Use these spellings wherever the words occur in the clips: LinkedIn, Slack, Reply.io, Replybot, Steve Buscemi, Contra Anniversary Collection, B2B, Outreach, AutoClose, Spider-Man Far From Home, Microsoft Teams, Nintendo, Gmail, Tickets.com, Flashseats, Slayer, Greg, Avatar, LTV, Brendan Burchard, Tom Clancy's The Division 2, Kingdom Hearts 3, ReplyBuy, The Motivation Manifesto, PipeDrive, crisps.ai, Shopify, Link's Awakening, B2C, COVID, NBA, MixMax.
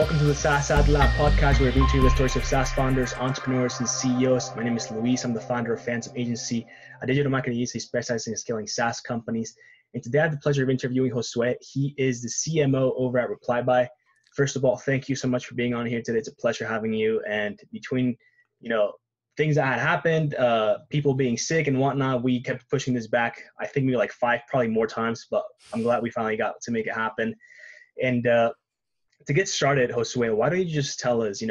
Welcome to the SaaS Ad Lab podcast, where we interview the stories of SaaS founders, entrepreneurs, and CEOs. My name is Luis. I'm the founder of Phantom Agency, a digital marketing agency specializing in scaling SaaS companies. And today I have the pleasure of interviewing Josue. He is the CMO over at ReplyBuy. First of all, thank you so much for being on here today. It's a pleasure having you. And between, things that had happened, people being sick and whatnot, we kept pushing this back. I think maybe like five, probably more times, but I'm glad we finally got to make it happen. And to get started, Josue, why don't you just tell us,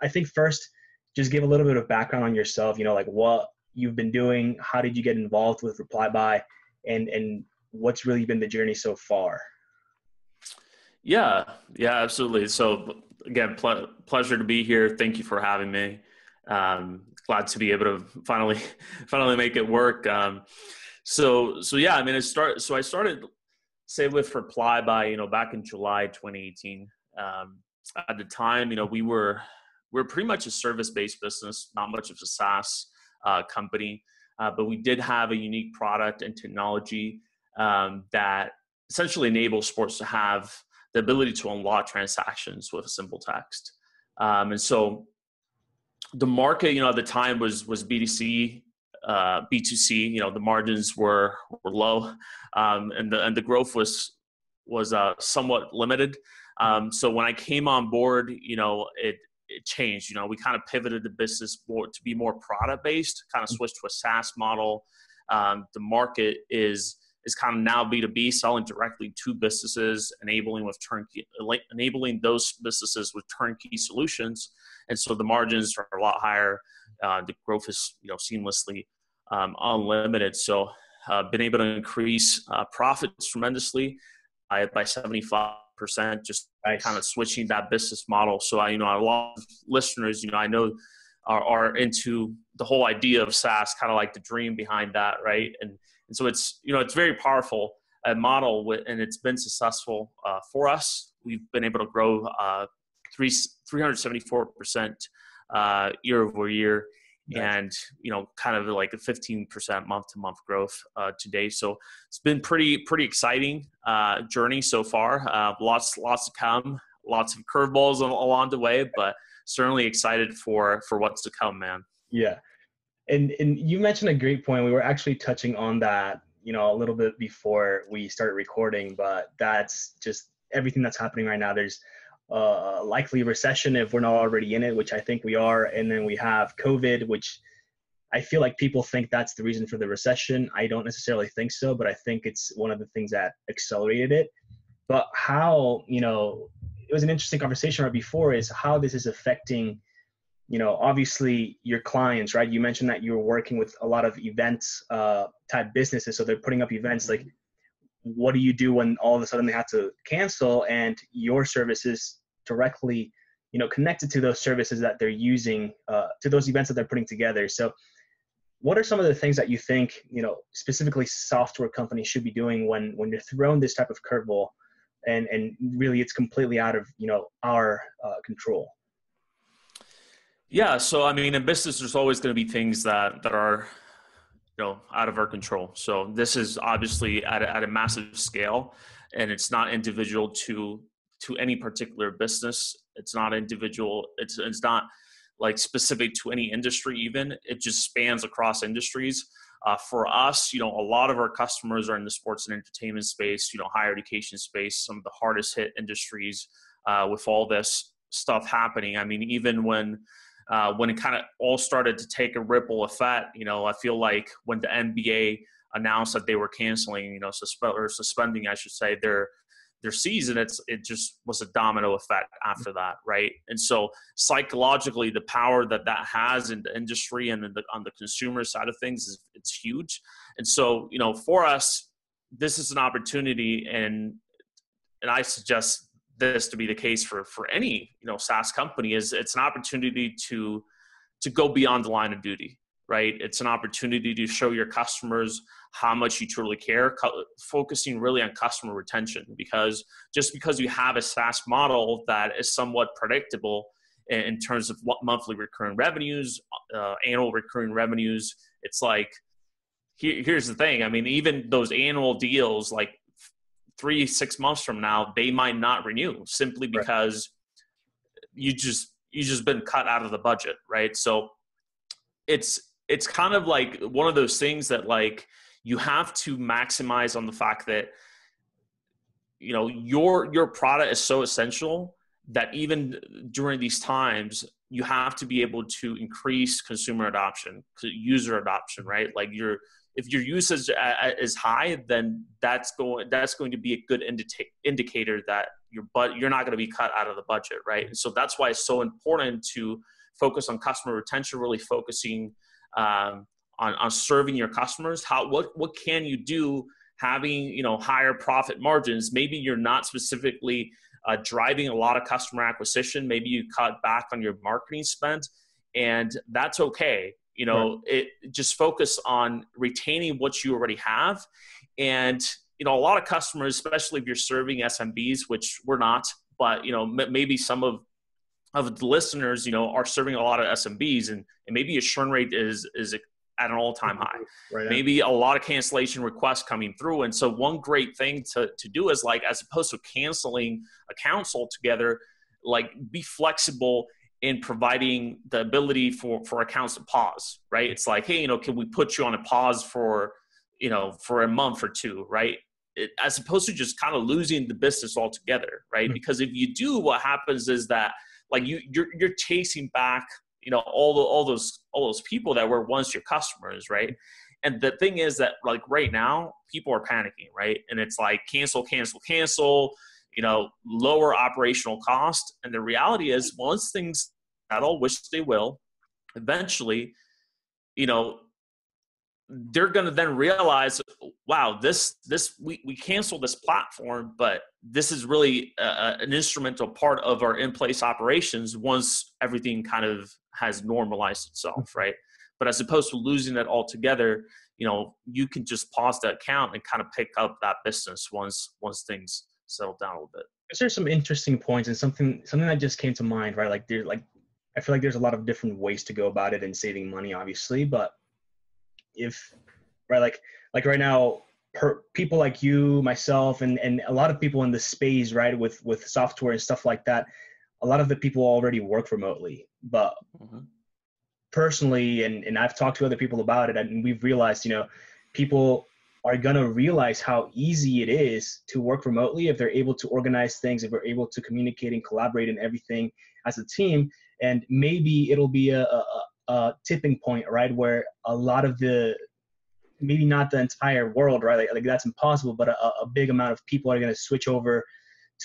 I think first, just give a little bit of background on yourself, like what you've been doing, how did you get involved with ReplyBuy, and what's really been the journey so far? Yeah, absolutely. So again, pleasure to be here. Thank you for having me. Glad to be able to finally make it work. So I started, say, with ReplyBuy, back in July 2018. At the time, we were pretty much a service-based business, not much of a SaaS company, but we did have a unique product and technology that essentially enables sports to have the ability to unlock transactions with a simple text. And so the market, at the time was B2C, B2C. The margins were low, and the growth was somewhat limited. So when I came on board, it changed. We kind of pivoted the business more to be more product based, kind of switched to a SaaS model. The market is kind of now B2B, selling directly to businesses, enabling those businesses with turnkey solutions. And so the margins are a lot higher. The growth is, seamlessly unlimited. So been able to increase profits tremendously by 75%, just kind of switching that business model. So a lot of listeners, I know are into the whole idea of SaaS, kind of like the dream behind that, right? And so it's, it's very powerful model, and it's been successful for us. We've been able to grow 374% year over year. Nice. And, kind of like a 15% month to month growth today. So it's been pretty exciting journey so far. Lots to come, lots of curveballs along the way, but certainly excited for what's to come, man. Yeah. And you mentioned a great point. We were actually touching on that, a little bit before we started recording, but that's just everything that's happening right now. There's a likely recession if we're not already in it, which I think we are. And then we have COVID, which I feel like people think that's the reason for the recession. I don't necessarily think so, but I think it's one of the things that accelerated it. But how, it was an interesting conversation right before, is how this is affecting, obviously your clients, right? You mentioned that you were working with a lot of events type businesses. So they're putting up events. Like, what do you do when all of a sudden they have to cancel, and your services directly, connected to those services that they're using, to those events that they're putting together? So what are some of the things that you think, specifically software companies should be doing when they're thrown this type of curveball and really it's completely out of, our control? Yeah. So, in business, there's always going to be things that are, out of our control. So this is obviously at a massive scale, and it's not individual to any particular business. It's not individual. It's not like specific to any industry even. It just spans across industries. For us, a lot of our customers are in the sports and entertainment space, higher education space, some of the hardest hit industries with all this stuff happening. Even when it kind of all started to take a ripple effect, I feel like when the NBA announced that they were canceling, suspending, I should say, their season, it just was a domino effect after that, right? And so psychologically, the power that has in the industry and on the consumer side of things is it's huge. And so, for us, this is an opportunity, and I suggest this to be the case for any, SaaS company, is it's an opportunity to go beyond the line of duty, right? It's an opportunity to show your customers how much you truly care, focusing really on customer retention, because just because you have a SaaS model that is somewhat predictable in terms of what monthly recurring revenues, annual recurring revenues, it's like, here's the thing. Even those annual deals, like 3-6 months from now, they might not renew simply because you just been cut out of the budget, right? So it's kind of like one of those things that like you have to maximize on the fact that, you know, your product is so essential that even during these times, you have to be able to increase consumer adoption, user adoption, right? Like if your usage is high, then that's going to be a good indicator that you're not going to be cut out of the budget, right? And so that's why it's so important to focus on customer retention, really focusing on serving your customers. What can you do? Having, you know, higher profit margins. Maybe you're not specifically driving a lot of customer acquisition. Maybe you cut back on your marketing spend, and that's okay. You know, right. It just focus on retaining what you already have. And, you know, a lot of customers, especially if you're serving SMBs, which we're not, but, you know, maybe some of the listeners, you know, are serving a lot of SMBs, and maybe your churn rate is at an all-time high. Right. Maybe a lot of cancellation requests coming through. And so one great thing to do is, like, as opposed to canceling accounts altogether, like, be flexible in providing the ability for accounts to pause, right? It's like, hey, you know, can we put you on a pause for, you know, for a month or two, right? As opposed to just kind of losing the business altogether, right? Mm-hmm. Because if you do, what happens is that, like, you're chasing back, you know, all those people that were once your customers, right? And the thing is that, like, right now, people are panicking, right? And it's like cancel, you know, lower operational cost. And the reality is, once things settle, which they will, eventually, you know, they're going to then realize, wow, we canceled this platform, but this is really an instrumental part of our in-place operations once everything kind of has normalized itself, right? But as opposed to losing that altogether, you know, you can just pause the account and kind of pick up that business once things settle down a little bit. There's some interesting points, and something that just came to mind, right? Like, I feel like there's a lot of different ways to go about it and saving money, obviously, but if, right, like right now, people like you, myself, and a lot of people in the space, right, with software and stuff like that, a lot of the people already work remotely. But mm-hmm. personally, and I've talked to other people about it, and we've realized, you know, people are going to realize how easy it is to work remotely if they're able to organize things, if we're able to communicate and collaborate and everything as a team. And maybe it'll be a tipping point, right, where a lot of the, maybe not the entire world, right, like that's impossible, but a big amount of people are going to switch over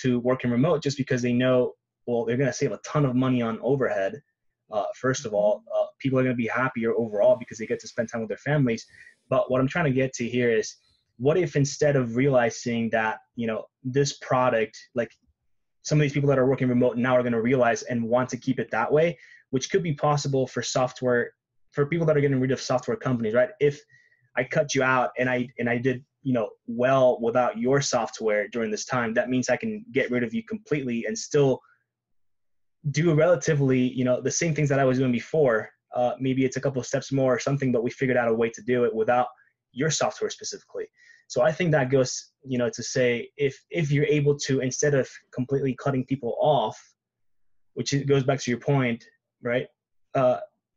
to working remote just because they know, well, they're going to save a ton of money on overhead. First of all, people are going to be happier overall because they get to spend time with their families. But what I'm trying to get to here is, what if, instead of realizing that, you know, this product, like, some of these people that are working remote now are going to realize and want to keep it that way, which could be possible for software, for people that are getting rid of software companies, right? If I cut you out and I did, you know, well without your software during this time, that means I can get rid of you completely and still do relatively, you know, the same things that I was doing before. Maybe it's a couple of steps more or something, but we figured out a way to do it without your software specifically. So I think that goes, you know, to say, if you're able to, instead of completely cutting people off, which goes back to your point, right?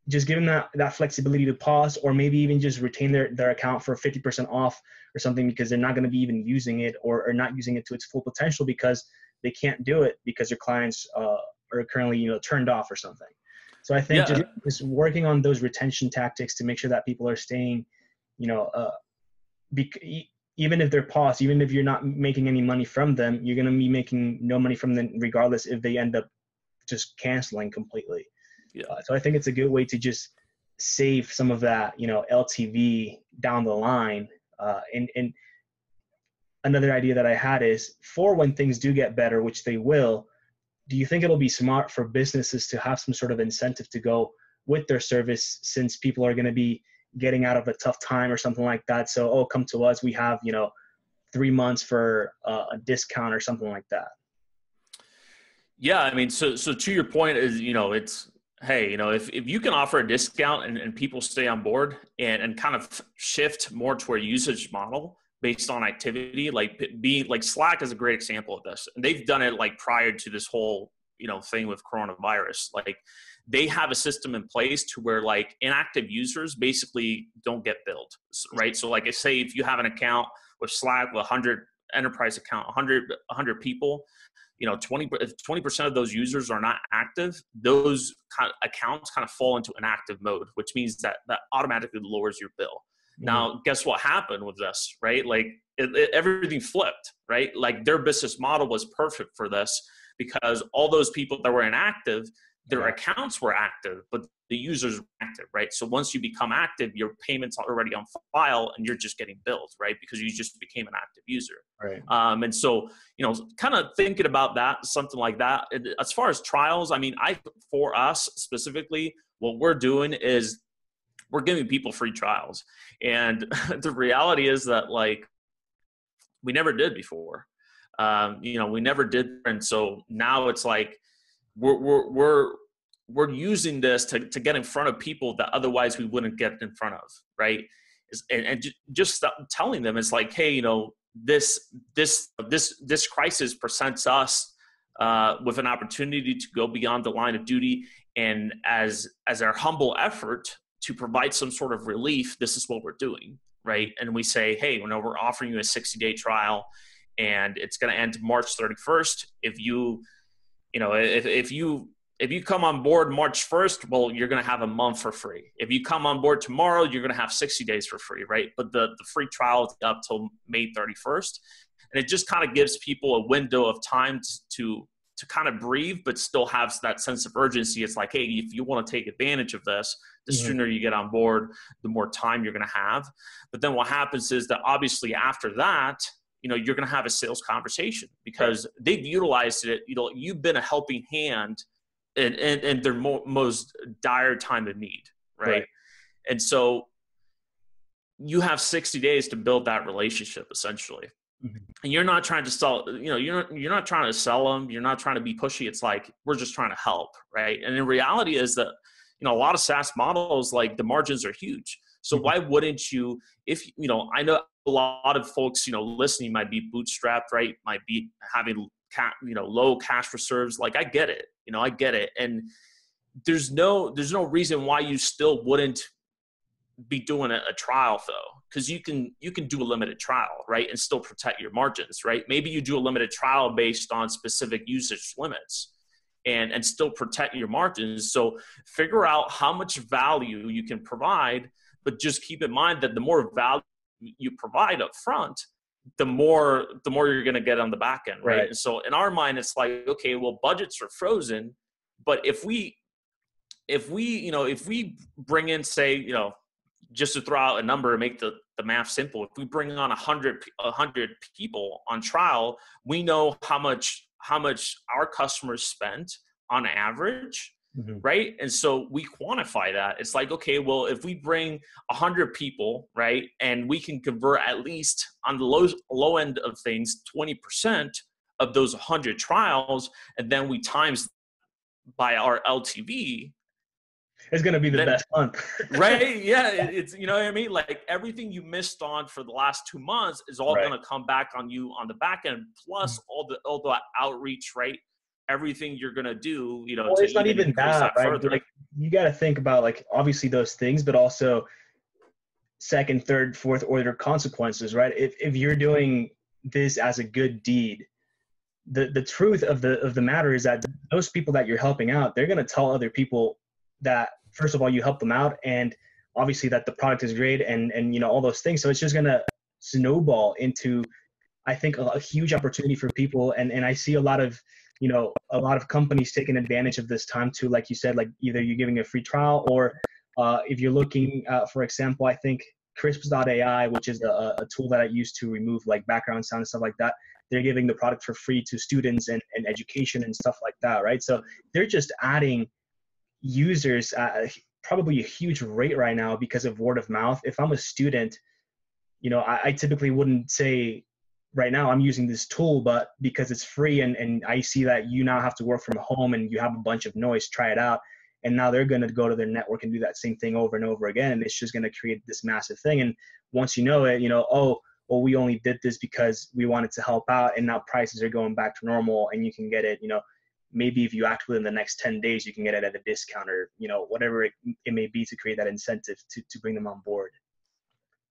Just give them that flexibility to pause, or maybe even just retain their account for 50% off or something, because they're not going to be even using it or not using it to its full potential because they can't do it because their clients are currently, you know, turned off or something. So I think just working on those retention tactics to make sure that people are staying, you know, even if they're paused, even if you're not making any money from them, you're going to be making no money from them regardless if they end up just canceling completely. Yeah. So I think it's a good way to just save some of that, you know, LTV down the line. And another idea that I had is, for when things do get better, which they will, do you think it'll be smart for businesses to have some sort of incentive to go with their service, since people are going to be getting out of a tough time or something like that? So, oh, come to us. We have, you know, 3 months for a discount or something like that. Yeah. I mean, so to your point is, you know, it's, hey, you know, if you can offer a discount and people stay on board and kind of shift more to a usage model based on activity, like Slack is a great example of this. And they've done it, like, prior to this whole thing with coronavirus. Like, they have a system in place to where like inactive users basically don't get billed, right? So like, I say if you have an account with Slack with 100 enterprise account, 100 people, 20% of those users are not active, those kind of accounts kind of fall into inactive mode, which means that that automatically lowers your bill. Mm-hmm. Now, guess what happened with this, right? Like everything flipped, right? Like their business model was perfect for this because all those people that were inactive, their accounts were active, but the users were active, right? So once you become active, your payment's already on file and you're just getting billed, right? Because you just became an active user. Right. And so, kind of thinking about that, something like that. As far as trials, I mean, for us specifically, what we're doing is we're giving people free trials. And the reality is that like, we never did before. We never did. And so now it's like, we're using this to get in front of people that otherwise we wouldn't get in front of, right? And just telling them, it's like, hey, this crisis presents us with an opportunity to go beyond the line of duty, and as our humble effort to provide some sort of relief, this is what we're doing, right? And we say, hey, we're offering you a 60-day trial, and it's going to end March 31st. If you come on board March 1st, well, you're going to have a month for free. If you come on board tomorrow, you're going to have 60 days for free, right? But the free trial is up till May 31st. And it just kind of gives people a window of time to kind of breathe, but still have that sense of urgency. It's like, hey, if you want to take advantage of this, the sooner you get on board, the more time you're going to have. But then what happens is that obviously after that, you're going to have a sales conversation because they've utilized it. You've been a helping hand in their most dire time of need, right? And so you have 60 days to build that relationship essentially. And you're not trying to sell, you're not trying to sell them. You're not trying to be pushy. It's like, we're just trying to help, right? And the reality is that, a lot of SaaS models, like the margins are huge. So why wouldn't you, if, I know a lot of folks, listening might be bootstrapped, right? Might be having, low cash reserves. Like, I get it, I get it. And there's no reason why you still wouldn't be doing a trial though. Cause you can do a limited trial, right? And still protect your margins, right? Maybe you do a limited trial based on specific usage limits. And still protect your margins. So figure out how much value you can provide, but just keep in mind that the more value you provide up front, the more you're going to get on the back end, right? And so in our mind, it's like, okay, well, budgets are frozen, but if we bring in, say, just to throw out a number and make the math simple, if we bring on 100 people on trial, we know how much our customers spent on average, right? And so we quantify that. It's like, okay, well, if we bring 100 people, right, and we can convert at least on the low end of things, 20% of those 100 trials, and then we times by our LTV. It's going to be the best month. Right? Yeah. It's, you know what I mean? Like everything you missed on for the last 2 months is all going to come back on you on the back end, plus all the outreach, right? Everything you're going to do, well, it's not even that, right? Like, you got to think about like, obviously those things, but also second, third, fourth order consequences, right? If you're doing this as a good deed, the truth of the matter is that those people that you're helping out, they're going to tell other people that first of all, you help them out, and obviously that the product is great, and all those things. So it's just going to snowball into, I think, a huge opportunity for people. And I see a lot of companies taking advantage of this time too. Like you said, like either you're giving a free trial, or if you're looking, for example, I think crisps.ai, which is a tool that I use to remove like background sound and stuff like that. They're giving the product for free to students and education and stuff like that, right? So they're just adding users probably a huge rate right now because of word of mouth. If I'm a student, I typically wouldn't say right now I'm using this tool, but because it's free and I see that you now have to work from home and you have a bunch of noise, try it out. And now they're going to go to their network and do that same thing over and over again. And it's just going to create this massive thing. And once you know it, oh, well, we only did this because we wanted to help out, and now prices are going back to normal and you can get it, maybe if you act within the next 10 days, you can get it at a discount, or, you know, whatever it may be to create that incentive to bring them on board.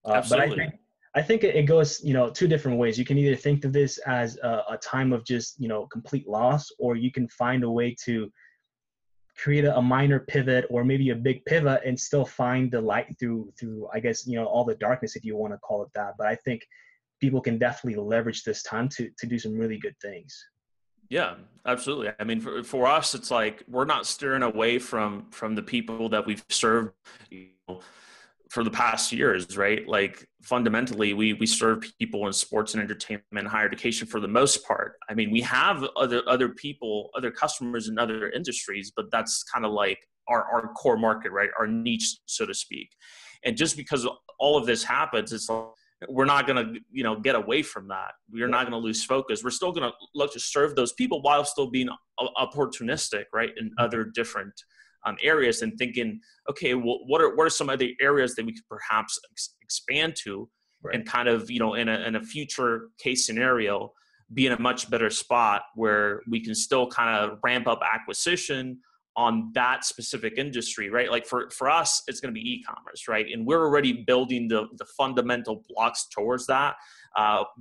Absolutely. But I think it goes, you know, two different ways. You can either think of this as a time of just, you know, complete loss, or you can find a way to create a minor pivot or maybe a big pivot and still find the light through, I guess, you know, all the darkness, if you want to call it that. But I think people can definitely leverage this time to do some really good things. Yeah, absolutely. I mean, for us, it's like, we're not steering away from the people that we've served, you know, for the past years, right? Like fundamentally, we serve people in sports and entertainment and higher education for the most part. I mean, we have other people, other customers in other industries, but that's kind of like our core market, right? Our niche, so to speak. And just because all of this happens, it's like, we're not going to, you know, get away from that. We're not going to lose focus. We're still going to look to serve those people while still being opportunistic, right? In other different areas, and thinking, okay, well, what are some other areas that we could perhaps expand to, right? And kind of, you know, in a future case scenario, be in a much better spot where we can still kind of ramp up acquisition on that specific industry, right? Like for us, it's going to be e-commerce, right? And we're already building the fundamental blocks towards that,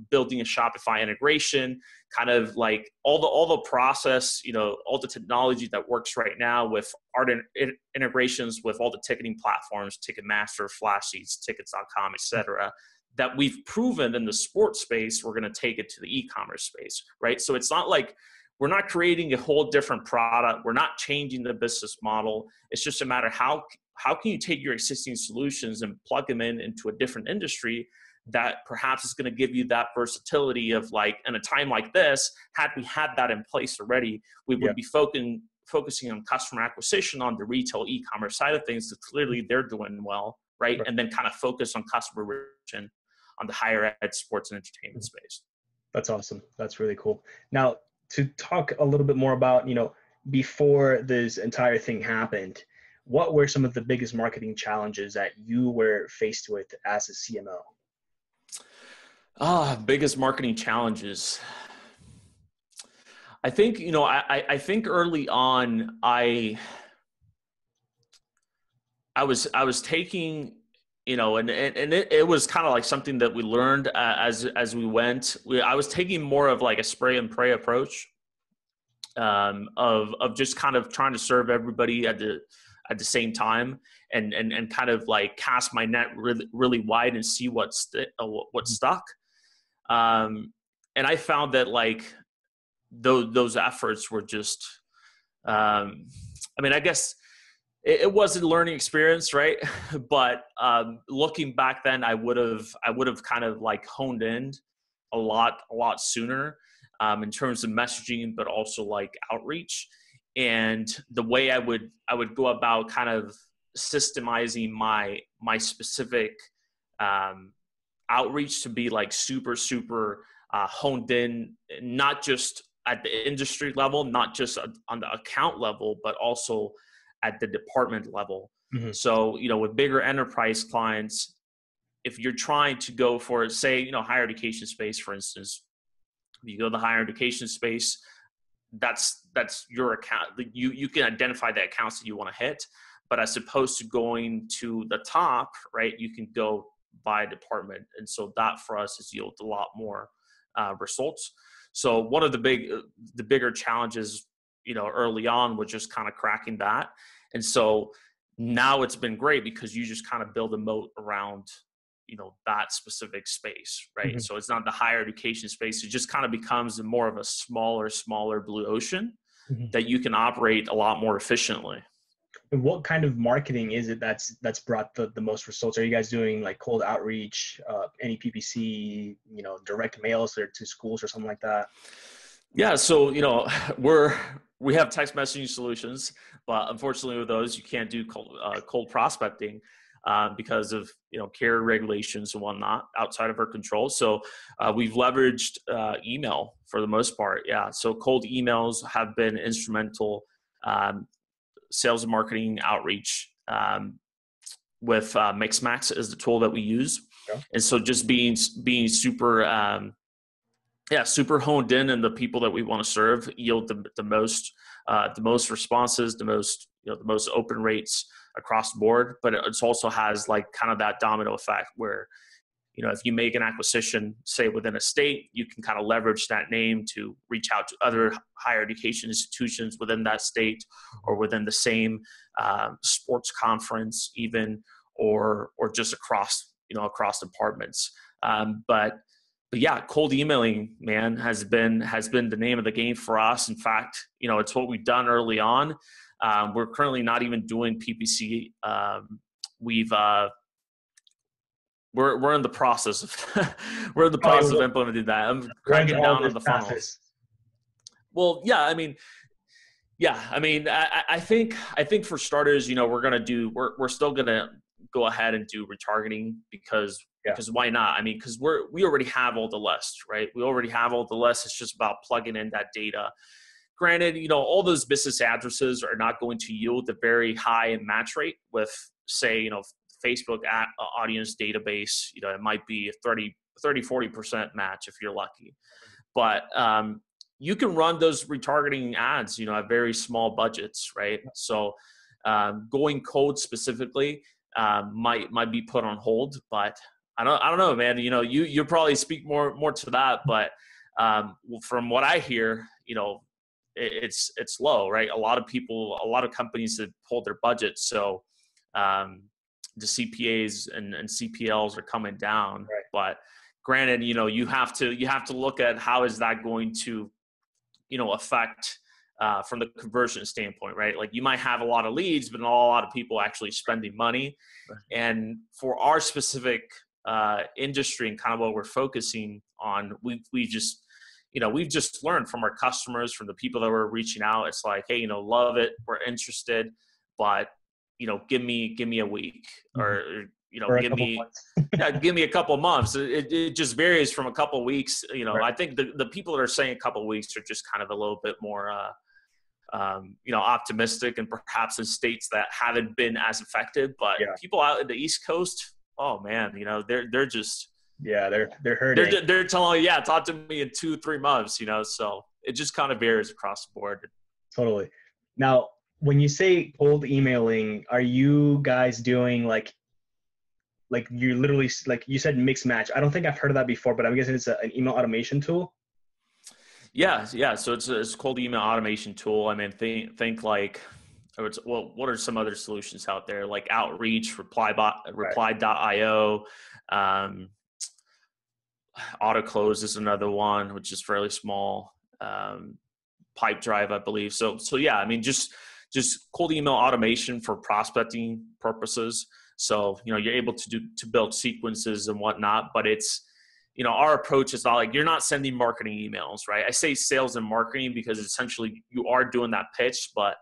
building a Shopify integration, kind of like all the process, you know, all the technology that works right now with our integrations with all the ticketing platforms, Ticketmaster, Flashseats, Tickets.com, et cetera, that we've proven in the sports space, we're going to take it to the e-commerce space, right? So it's not like, we're not creating a whole different product. We're not changing the business model. It's just a matter of how can you take your existing solutions and plug them in into a different industry that perhaps is going to give you that versatility of, like, in a time like this, had we had that in place already, we would be focusing on customer acquisition on the retail e-commerce side of things, because clearly they're doing well, right? And then kind of focus on customer retention on the higher ed sports and entertainment space. That's awesome. That's really cool. Now, to talk a little bit more about, you know, before this entire thing happened, what were some of the biggest marketing challenges that you were faced with as a CMO? Biggest marketing challenges. I think, you know, I think early on, I was taking, you know, and it was kind of like something that we learned as we went. I was taking more of like a spray and pray approach, of just kind of trying to serve everybody at the same time, and kind of like cast my net really wide and see what stuck. And I found that like those efforts were just, I mean, I guess, it was a learning experience, right? But looking back then, I would have kind of like honed in a lot sooner, in terms of messaging, but also like outreach, and the way I would go about kind of systemizing my specific outreach to be like super honed in, not just at the industry level, not just on the account level, but also at the department level. Mm-hmm. So, you know, with bigger enterprise clients, if you're trying to go for, say, you know, higher education space, for instance, if you go to the higher education space, that's your account. You can identify the accounts that you want to hit, but as opposed to going to the top, right, you can go by department. And so that for us has yielded a lot more results. So one of the bigger challenges, you know, early on was just kind of cracking that. And so now it's been great because you just kind of build a moat around, you know, that specific space, right? Mm-hmm. So it's not the higher education space. It just kind of becomes more of a smaller blue ocean, mm-hmm, that you can operate a lot more efficiently. And what kind of marketing is it that's brought the most results? Are you guys doing like cold outreach, any PPC, you know, direct mails or to schools or something like that? Yeah. So, you know, we have text messaging solutions, but unfortunately with those, you can't do cold prospecting because of, you know, carrier regulations and whatnot outside of our control. So we've leveraged email for the most part. Yeah. So cold emails have been instrumental, sales and marketing outreach with MixMax is the tool that we use. Yeah. And so just being super yeah, super honed in and the people that we want to serve yield the most responses, the most, the most open rates across the board. But it also has like kind of that domino effect where, if you make an acquisition, say within a state, you can kind of leverage that name to reach out to other higher education institutions within that state or within the same sports conference even, or just across, across departments. But yeah, cold emailing, man, has been the name of the game for us. In fact, it's what we've done early on. We're currently not even doing PPC. We're in the process of of implementing that. I'm cracking down on the funnels. Well, yeah, I think for starters, we're still gonna go ahead and do retargeting because why not? Because we already have all the lists, right? We already have all the lists. It's just about plugging in that data. Granted, all those business addresses are not going to yield a very high match rate with, say, Facebook ad audience database. It might be a 30-40% match if you're lucky. But you can run those retargeting ads, at very small budgets, right? So going cold specifically might be put on hold, but I don't know, man. You probably speak more to that, but from what I hear, it's low, right? A lot of companies have pulled their budget, so the CPAs and CPLs are coming down. Right. But granted, you have to look at how is that going to, affect from the conversion standpoint, right? Like you might have a lot of leads, but not a lot of people actually spending money. Right. And for our specific industry and kind of what we're focusing on, we've just learned from our customers, from the people that we're reaching out. It's like, hey, love it, we're interested, but give me a week or give me a couple months. It just varies from a couple of weeks. Right. I think the people that are saying a couple of weeks are just kind of a little bit more optimistic, and perhaps in states that haven't been as affected. But people out in the East Coast, oh man, they're just they're hurting. They're telling me, talk to me in 2-3 months. So it just kind of varies across the board. Totally. Now, when you say cold emailing, are you guys doing like you literally, like you said, mix match? I don't think I've heard of that before, but I'm guessing it's an email automation tool. Yeah. So it's cold email automation tool. Think like, what are some other solutions out there? Like Outreach, Replybot, Reply.io, AutoClose is another one, which is fairly small. PipeDrive, I believe. So yeah, just cold email automation for prospecting purposes. So, you're able to build sequences and whatnot, but it's, our approach is not like you're not sending marketing emails, right? I say sales and marketing because essentially you are doing that pitch, but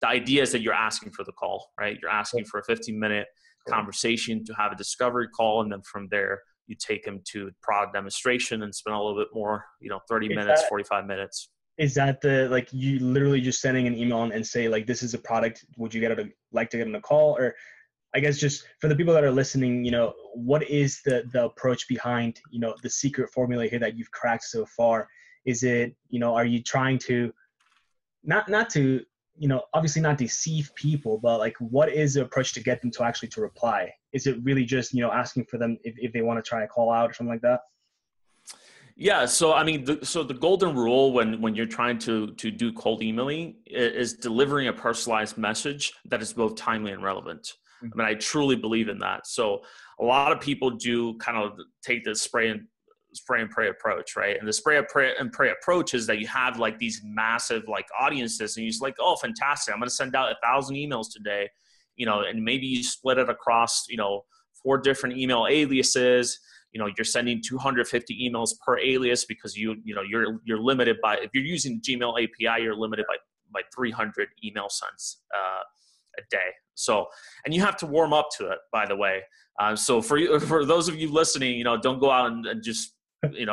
the idea is that you're asking for the call, right? You're asking for a 15-minute conversation to have a discovery call. And then from there, you take them to product demonstration and spend a little bit more, 30 minutes, 45 minutes. Is that you literally just sending an email and say like, this is a product, would you like to get on a call? Or I guess just for the people that are listening, what is the approach behind, the secret formula here that you've cracked so far? Is it, are you trying to not to, obviously not deceive people, but like, what is the approach to get them to actually to reply? Is it really just, asking for them if they want to try a call out or something like that? Yeah. So, the golden rule when you're trying to do cold emailing is delivering a personalized message that is both timely and relevant. Mm-hmm. I truly believe in that. So a lot of people do kind of take the spray and pray approach, right? And the spray and pray approach is that you have like these massive like audiences and you're just like, oh, fantastic. I'm going to send out 1,000 emails today, and maybe you split it across, 4 different email aliases. You're sending 250 emails per alias because you're limited by, if you're using the Gmail API, you're limited by 300 email sends a day. So, and you have to warm up to it, by the way. So for those of you listening, don't go out and just,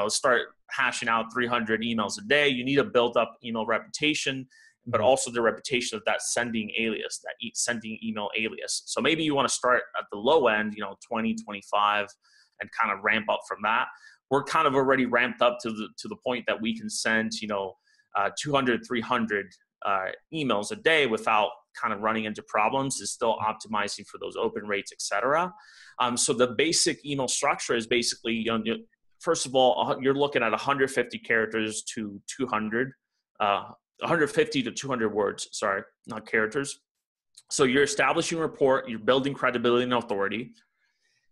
start hashing out 300 emails a day. You need to build up email reputation, but also the reputation of that sending alias, that sending email alias. So maybe you want to start at the low end, 20, 25, and kind of ramp up from that. we're kind of already ramped up to the point that we can send, 200, 300 emails a day without kind of running into problems, is still optimizing for those open rates, et cetera. So the basic email structure is basically, first of all, you're looking at 150 characters to 200, 150 to 200 words, sorry, not characters. So you're establishing rapport, you're building credibility and authority,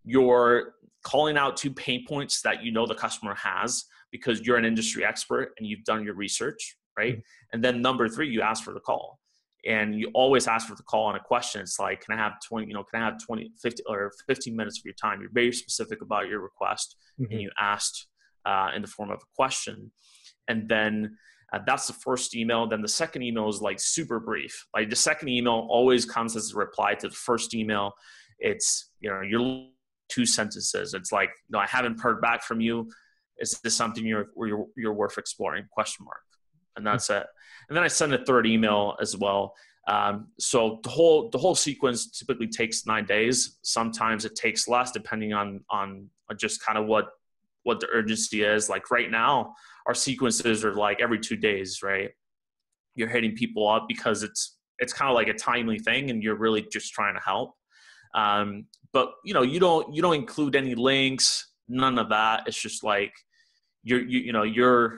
you're calling out two pain points that you know the customer has because you're an industry expert and you've done your research, right? And then number three, you ask for the call. And you always ask for the call on a question. It's like, can I have 15 minutes of your time? You're very specific about your request, and you asked in the form of a question. And then that's the first email. Then the second email is like super brief. Like the second email always comes as a reply to the first email. It's, you're two sentences. It's like, I haven't heard back from you. Is this something you're worth exploring? Question mark. And that's it. And then I send a third email as well. So the whole sequence typically takes 9 days. Sometimes it takes less, depending on just kind of what the urgency is. Like right now, our sequences are like every 2 days, right? You're hitting people up because it's kind of like a timely thing, and you're really just trying to help. But you don't include any links, none of that. It's just like you're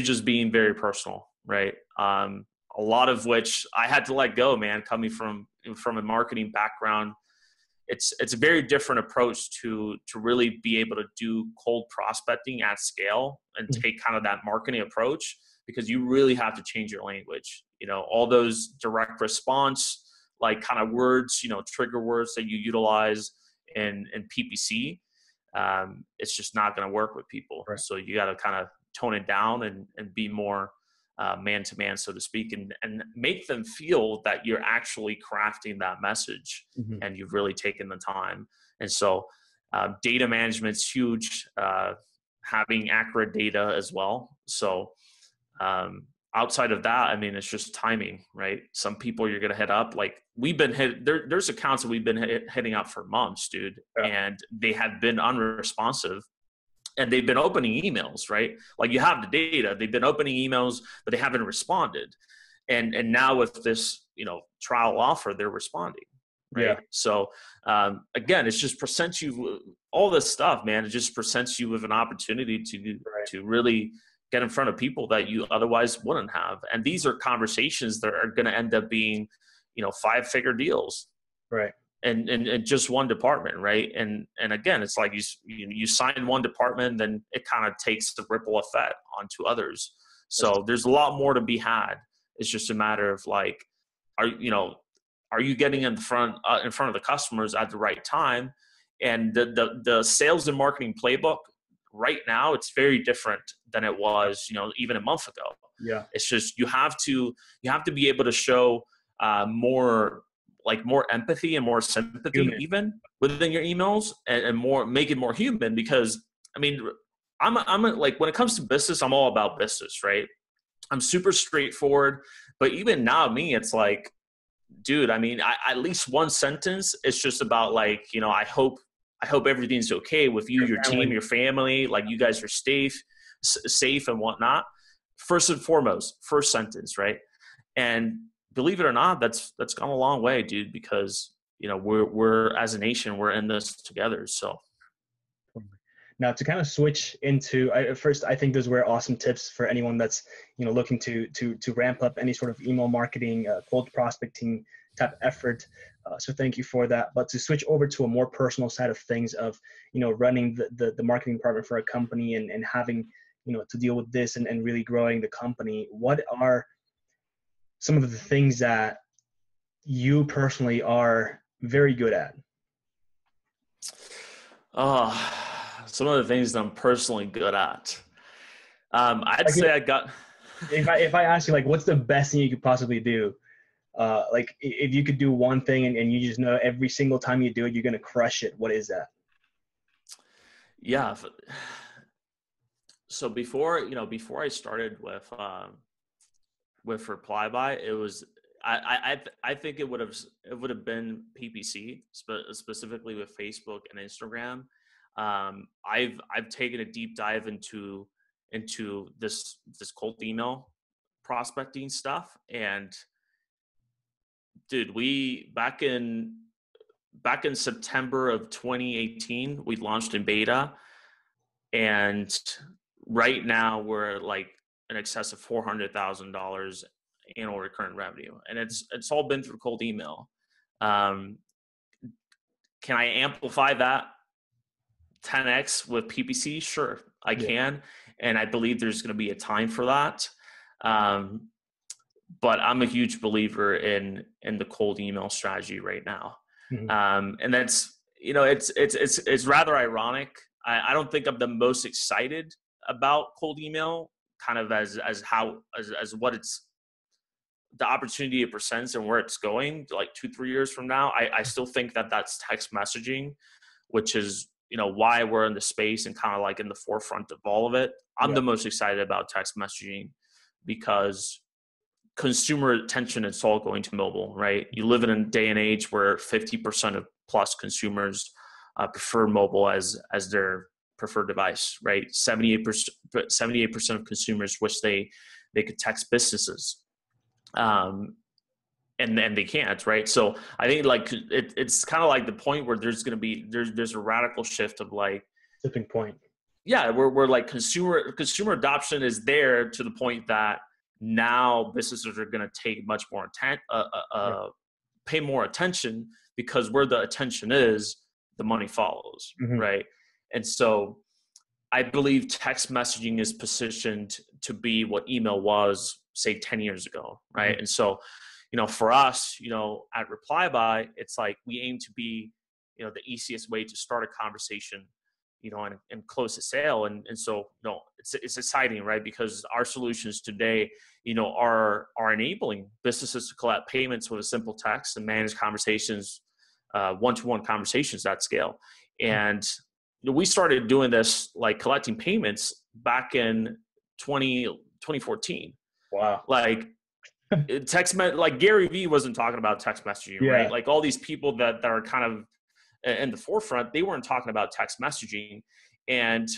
just being very personal, right? A lot of which I had to let go, man, coming from a marketing background. It's a very different approach to really be able to do cold prospecting at scale and take kind of that marketing approach, because you really have to change your language. All those direct response, like kind of words, trigger words that you utilize in PPC, it's just not going to work with people. Right. So you got to kind of tone it down and be more man to man, so to speak, and make them feel that you're actually crafting that message and you've really taken the time. And so data management's huge, having accurate data as well. So outside of that, I mean, it's just timing, right? Some people you're going to hit up, like we've been hit, there's accounts that we've been hitting up for months, dude. Yeah. And they have been unresponsive. And they've been opening emails, right? Like you have the data, they've been opening emails, but they haven't responded. And now with this, trial offer, they're responding, right? Yeah. So again, it's just presents you all this stuff, man. It just presents you with an opportunity to really get in front of people that you otherwise wouldn't have. And these are conversations that are going to end up being, 5-figure deals, right? And just one department, right? And again, it's like you sign one department, then it kind of takes the ripple effect onto others. So there's a lot more to be had. It's just a matter of like, are you getting in front of the customers at the right time? And the sales and marketing playbook right now, it's very different than it was, even a month ago. Yeah, it's just you have to be able to show more empathy and more sympathy even within your emails, and more, make it more human. Because I mean, I'm when it comes to business, I'm all about business, right? I'm super straightforward, but even now me, it's like, dude, I mean, at least one sentence, it's just about like, I hope everything's okay with you, your team, your family, like you guys are safe and whatnot. First and foremost, first sentence, right? And believe it or not, that's gone a long way, dude, because we're as a nation, we're in this together. So now to kind of switch into, I think those were awesome tips for anyone that's looking to ramp up any sort of email marketing, cold prospecting type effort. So thank you for that. But to switch over to a more personal side of things, of running the marketing department for a company and having to deal with this and really growing the company, what are some of the things that you personally are very good at? Some of the things that I'm personally good at. I'd say I got. If I ask you, like, what's the best thing you could possibly do? Like, if you could do one thing and you just know every single time you do it, you're going to crush it, what is that? Yeah. So before I started with ReplyBuy, it was I think it would have been PPC specifically with Facebook and Instagram. I've taken a deep dive into this cold email prospecting stuff. And dude, back in September of 2018, we launched in beta, and right now we're like in excess of $400,000 annual recurring revenue. And it's all been through cold email. Can I amplify that 10X with PPC? Sure, I can. And I believe there's going to be a time for that. But I'm a huge believer in the cold email strategy right now. Mm-hmm. And that's, you know, it's rather ironic. I don't think I'm the most excited about cold email kind of as what it's, the opportunity it presents and where it's going like 2-3 years from now. I still think that that's text messaging, which is, you know, why we're in the space and kind of like in the forefront of all of it. I'm the most excited about text messaging because consumer attention is all going to mobile, right? You live in a day and age where 50% of plus consumers prefer mobile as their preferred device, right? 78% of consumers wish they could text businesses. And they can't, right? So I think like it's kind of like the point where there's a radical shift of like tipping point. Yeah, we're like consumer adoption is there to the point that now businesses are going to take much more pay more attention, because where the attention is, the money follows, right? And so I believe text messaging is positioned to be what email was, say, 10 years ago, right? And so, you know, for us, you know, at ReplyBuy, it's like we aim to be, you know, the easiest way to start a conversation, you know, and close a sale. And so, you know, it's exciting, right? Because our solutions today, you know, are enabling businesses to collect payments with a simple text and manage conversations, one-to-one conversations at scale. And we started doing this, like collecting payments back in 2014. Wow. Like like Gary Vee wasn't talking about text messaging, right? Like all these people that are kind of in the forefront, they weren't talking about text messaging. And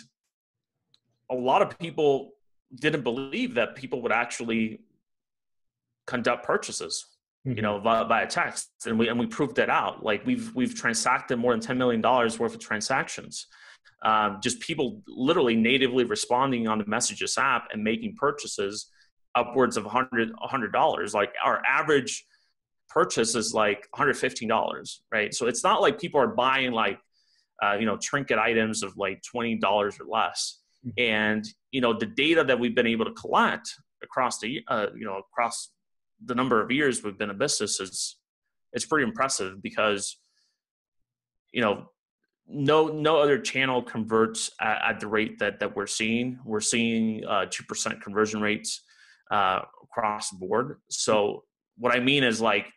a lot of people didn't believe that people would actually conduct purchases, you know, via text. And we proved that out. Like we've transacted more than $10 million worth of transactions. Just people literally natively responding on the Messages app and making purchases upwards of $100. Like our average purchase is like $115, right? So it's not like people are buying like, you know, trinket items of like $20 or less. And, you know, the data that we've been able to collect across the, you know, across the number of years we've been in business is, it's pretty impressive because, you know, no other channel converts at the rate that we're seeing. We're seeing 2% conversion rates across the board. So what I mean is like,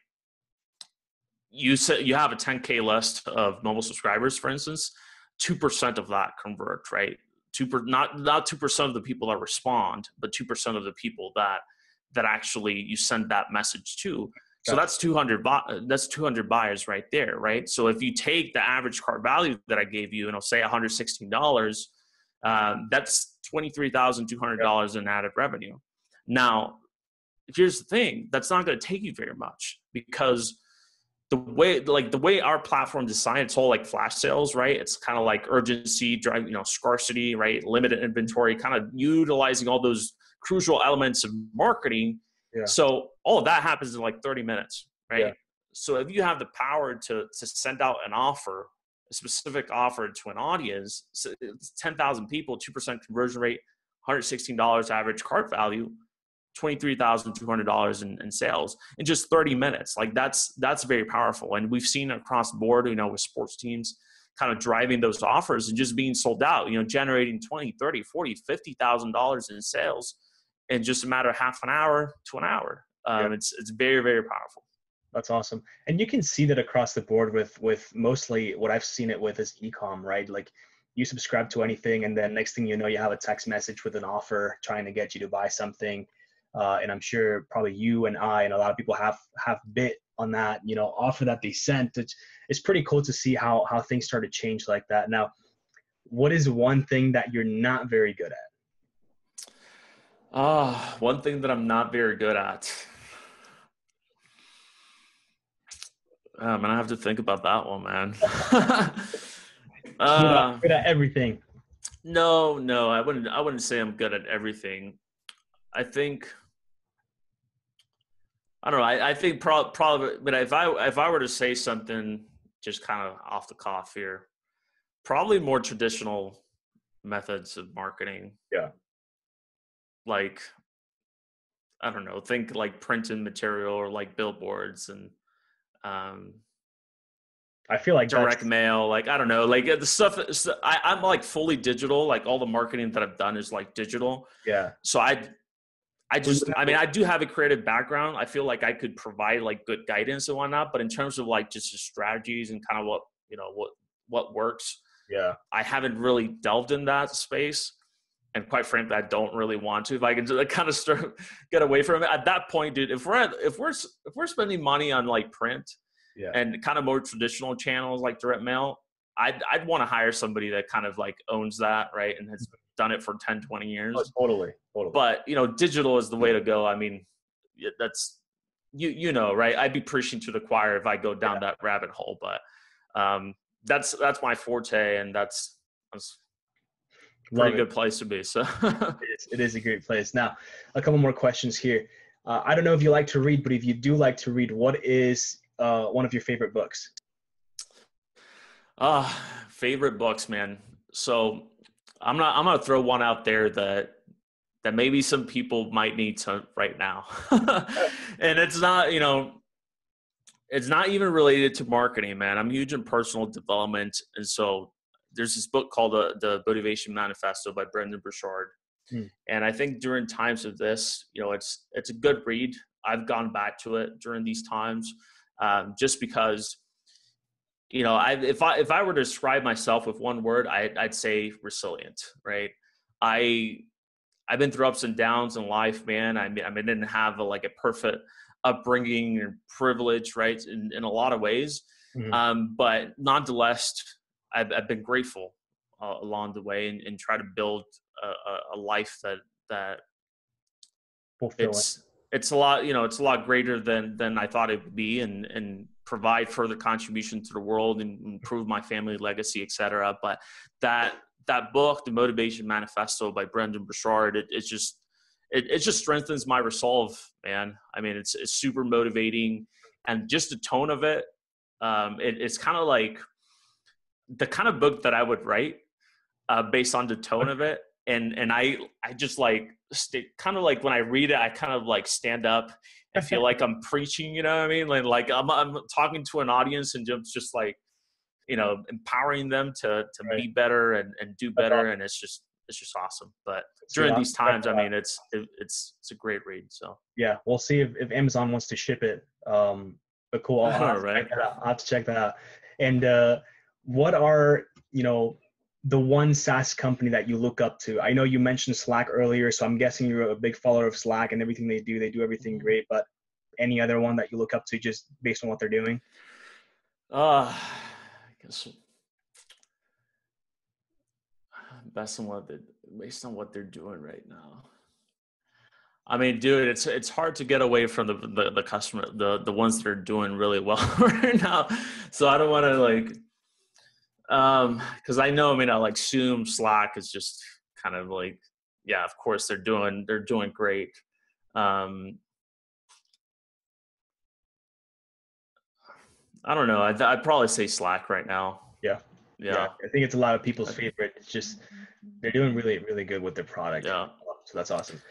you have a 10K list of mobile subscribers, for instance, 2% of that convert, right? Not 2% of the people that respond, but 2% of the people that actually you send that message to. So that's 200 buyers right there, right? So if you take the average cart value that I gave you, and I'll say $116, that's $23,200 in added revenue. Now, here's the thing, that's not going to take you very much, because the way our platform designed, it's all like flash sales, right? It's kind of like urgency, drive, you know, scarcity, right? Limited inventory, kind of utilizing all those crucial elements of marketing. Yeah. So all of that happens in like 30 minutes, right? Yeah. So if you have the power to send out an offer, a specific offer to an audience, so it's 10,000 people, 2% conversion rate, $116 average cart value, $23,200 in sales in just 30 minutes. Like that's very powerful. And we've seen across the board, you know, with sports teams kind of driving those offers and just being sold out, you know, generating $20,000, $30,000, $40,000, $50,000 in sales in just a matter of half an hour to an hour. It's very, very powerful. That's awesome. And you can see that across the board with mostly what I've seen it with is e-com, right? Like you subscribe to anything and then next thing you know, you have a text message with an offer trying to get you to buy something. And I'm sure probably you and I and a lot of people have bit on that, you know, offer that they sent. It's pretty cool to see how things started to change like that. Now, what is one thing that you're not very good at? One thing that I'm not very good at. I'm going to have to think about that one, man. You're not good at everything. No, I wouldn't say I'm good at everything. I think probably, but if I were to say something just kind of off the cuff here, probably more traditional methods of marketing. Yeah. Like, I don't know, think like printed material or like billboards and, I feel like direct mail, like, I don't know, like the stuff, I'm like fully digital. Like all the marketing that I've done is like digital. Yeah. So I mean, I do have a creative background. I feel like I could provide like good guidance and whatnot, but in terms of like just the strategies and kind of what works. Yeah. I haven't really delved in that space. And quite frankly, I don't really want to. If I can just kind of start, get away from it at that point, dude. If we're spending money on like print, yeah, and kind of more traditional channels like direct mail, I'd want to hire somebody that kind of like owns that, right, and has done it for 10, 20 years. Oh, totally. But you know, digital is the way to go. I mean, that's you know, right? I'd be preaching to the choir if I go down that rabbit hole. But that's my forte, and that's pretty good place to be. So it is a great place. Now, a couple more questions here. I don't know if you like to read, but if you do like to read, what is one of your favorite books? Favorite books, man. So I'm going to throw one out there that maybe some people might need to right now. And it's not, you know, it's not even related to marketing, man. I'm huge in personal development. And so there's this book called The Motivation Manifesto by Brendan Burchard. And I think during times of this, you know, it's a good read. I've gone back to it during these times, just because, you know, if I were to describe myself with one word, I'd say resilient, right? I've been through ups and downs in life, man. I mean, I didn't have a perfect upbringing and privilege, right? In a lot of ways. But nonetheless, I've been grateful along the way and try to build a life that it's a lot greater than I thought it would be, and provide further contribution to the world and improve my family legacy, et cetera. But that book, The Motivation Manifesto by Brendan Burchard, it just strengthens my resolve, man. I mean, it's super motivating, and just the tone of it, it's kind of like the kind of book that I would write based on the tone of it. And I just like kind of like when I read it, I kind of like stand up and feel like I'm preaching, you know what I mean? Like I'm talking to an audience and just like, you know, empowering them to right, be better and do better. Okay. And it's just awesome. But during these times, I mean, it's a great read. So yeah, we'll see if Amazon wants to ship it. But cool. I'll have to check that out. And, what are, you know, the one SaaS company that you look up to? I know you mentioned Slack earlier, so I'm guessing you're a big follower of Slack and everything they do everything great, but any other one that you look up to just based on what they're doing? I guess based on what they're doing right now. I mean, dude, it's hard to get away from the customer, the ones that are doing really well right now. So I don't want to because I know, I mean, I like Zoom, Slack is just kind of like, yeah, of course they're doing great. I don't know. I'd probably say Slack right now. Yeah. I think it's a lot of people's favorite. It's just, they're doing really, really good with their product. Yeah. So that's awesome.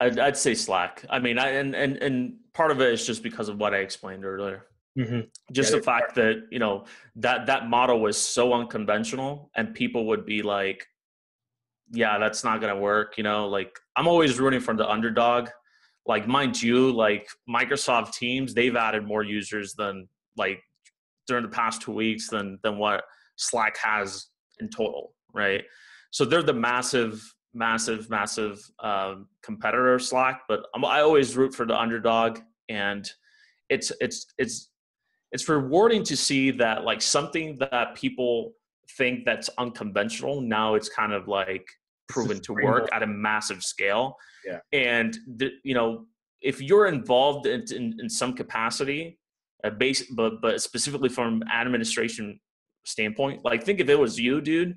I'd say Slack. I mean, and part of it is just because of what I explained earlier. Mm-hmm. Just the fact that, you know, that model was so unconventional, and people would be like, yeah, that's not going to work. You know, like I'm always rooting for the underdog. Like, mind you, like Microsoft Teams, they've added more users than like during the past 2 weeks than what Slack has in total. Right. So they're the massive competitor of Slack, but I always root for the underdog, and it's rewarding to see that like something that people think that's unconventional, now it's kind of like proven to work at a massive scale. Yeah. And you know, if you're involved in some capacity, but specifically from an administration standpoint, like think if it was you, dude,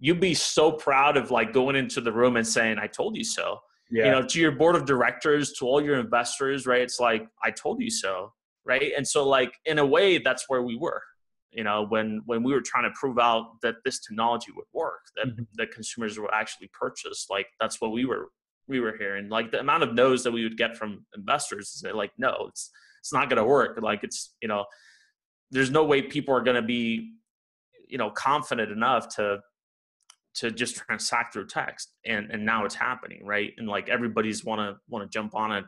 you'd be so proud of like going into the room and saying, I told you so. Yeah. You know, to your board of directors, to all your investors, right? It's like, I told you so, right? And so like, in a way, that's where we were, you know, when we were trying to prove out that this technology would work, that mm-hmm. that consumers would actually purchase, like that's what we were hearing. Like the amount of no's that we would get from investors is that like, no, it's not going to work. Like it's, you know, there's no way people are going to be, you know, confident enough to just transact through text, and now it's happening, right? And like everybody's want to jump on it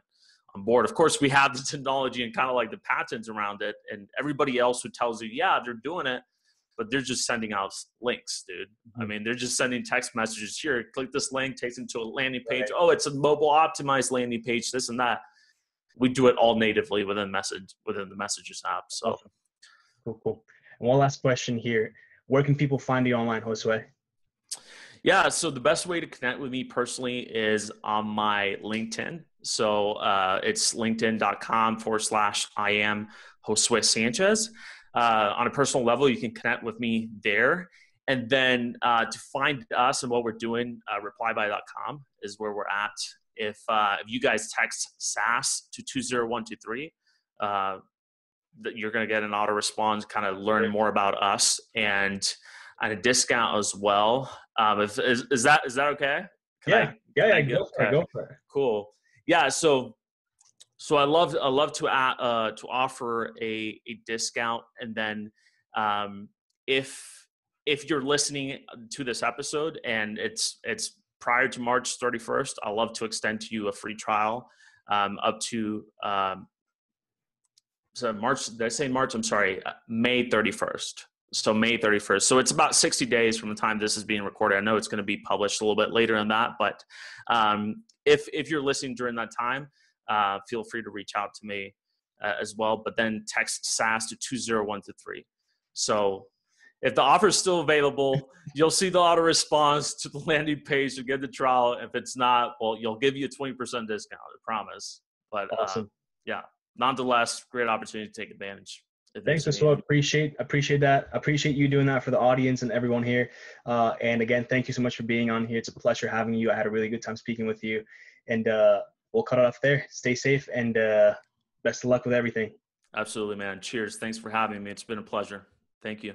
on board. Of course, we have the technology and kind of like the patents around it, and everybody else who tells you, yeah, they're doing it, but they're just sending out links, dude. Mm-hmm. I mean, they're just sending text messages here. Click this link, takes them to a landing page. Right. Oh, it's a mobile optimized landing page. This and that. We do it all natively within the Messages app. So, cool. And one last question here: where can people find you online, Josue? Yeah. So the best way to connect with me personally is on my LinkedIn. So it's linkedin.com/I am Josue Sanchez. On a personal level, you can connect with me there. And then to find us and what we're doing, replyby.com is where we're at. If you guys text SAS to 20123, that you're going to get an auto response, kind of learn more about us and a discount as well. Is that okay? Go for it. Cool. Yeah. So I love to offer a discount. And then, if you're listening to this episode and it's prior to March 31st, I love to extend to you a free trial, up to, so March, did I say March? I'm sorry, May 31st. So May 31st. So it's about 60 days from the time this is being recorded. I know it's going to be published a little bit later than that, but if you're listening during that time, feel free to reach out to me as well. But then text SAS to 20123. So if the offer is still available, you'll see the auto response to the landing page to get the trial. If it's not, well, you'll give you a 20% discount, I promise. But awesome. Yeah, nonetheless, great opportunity to take advantage. Thanks, Josue. Appreciate that. Appreciate you doing that for the audience and everyone here. And again, thank you so much for being on here. It's a pleasure having you. I had a really good time speaking with you. And we'll cut it off there. Stay safe and best of luck with everything. Absolutely, man. Cheers. Thanks for having me. It's been a pleasure. Thank you.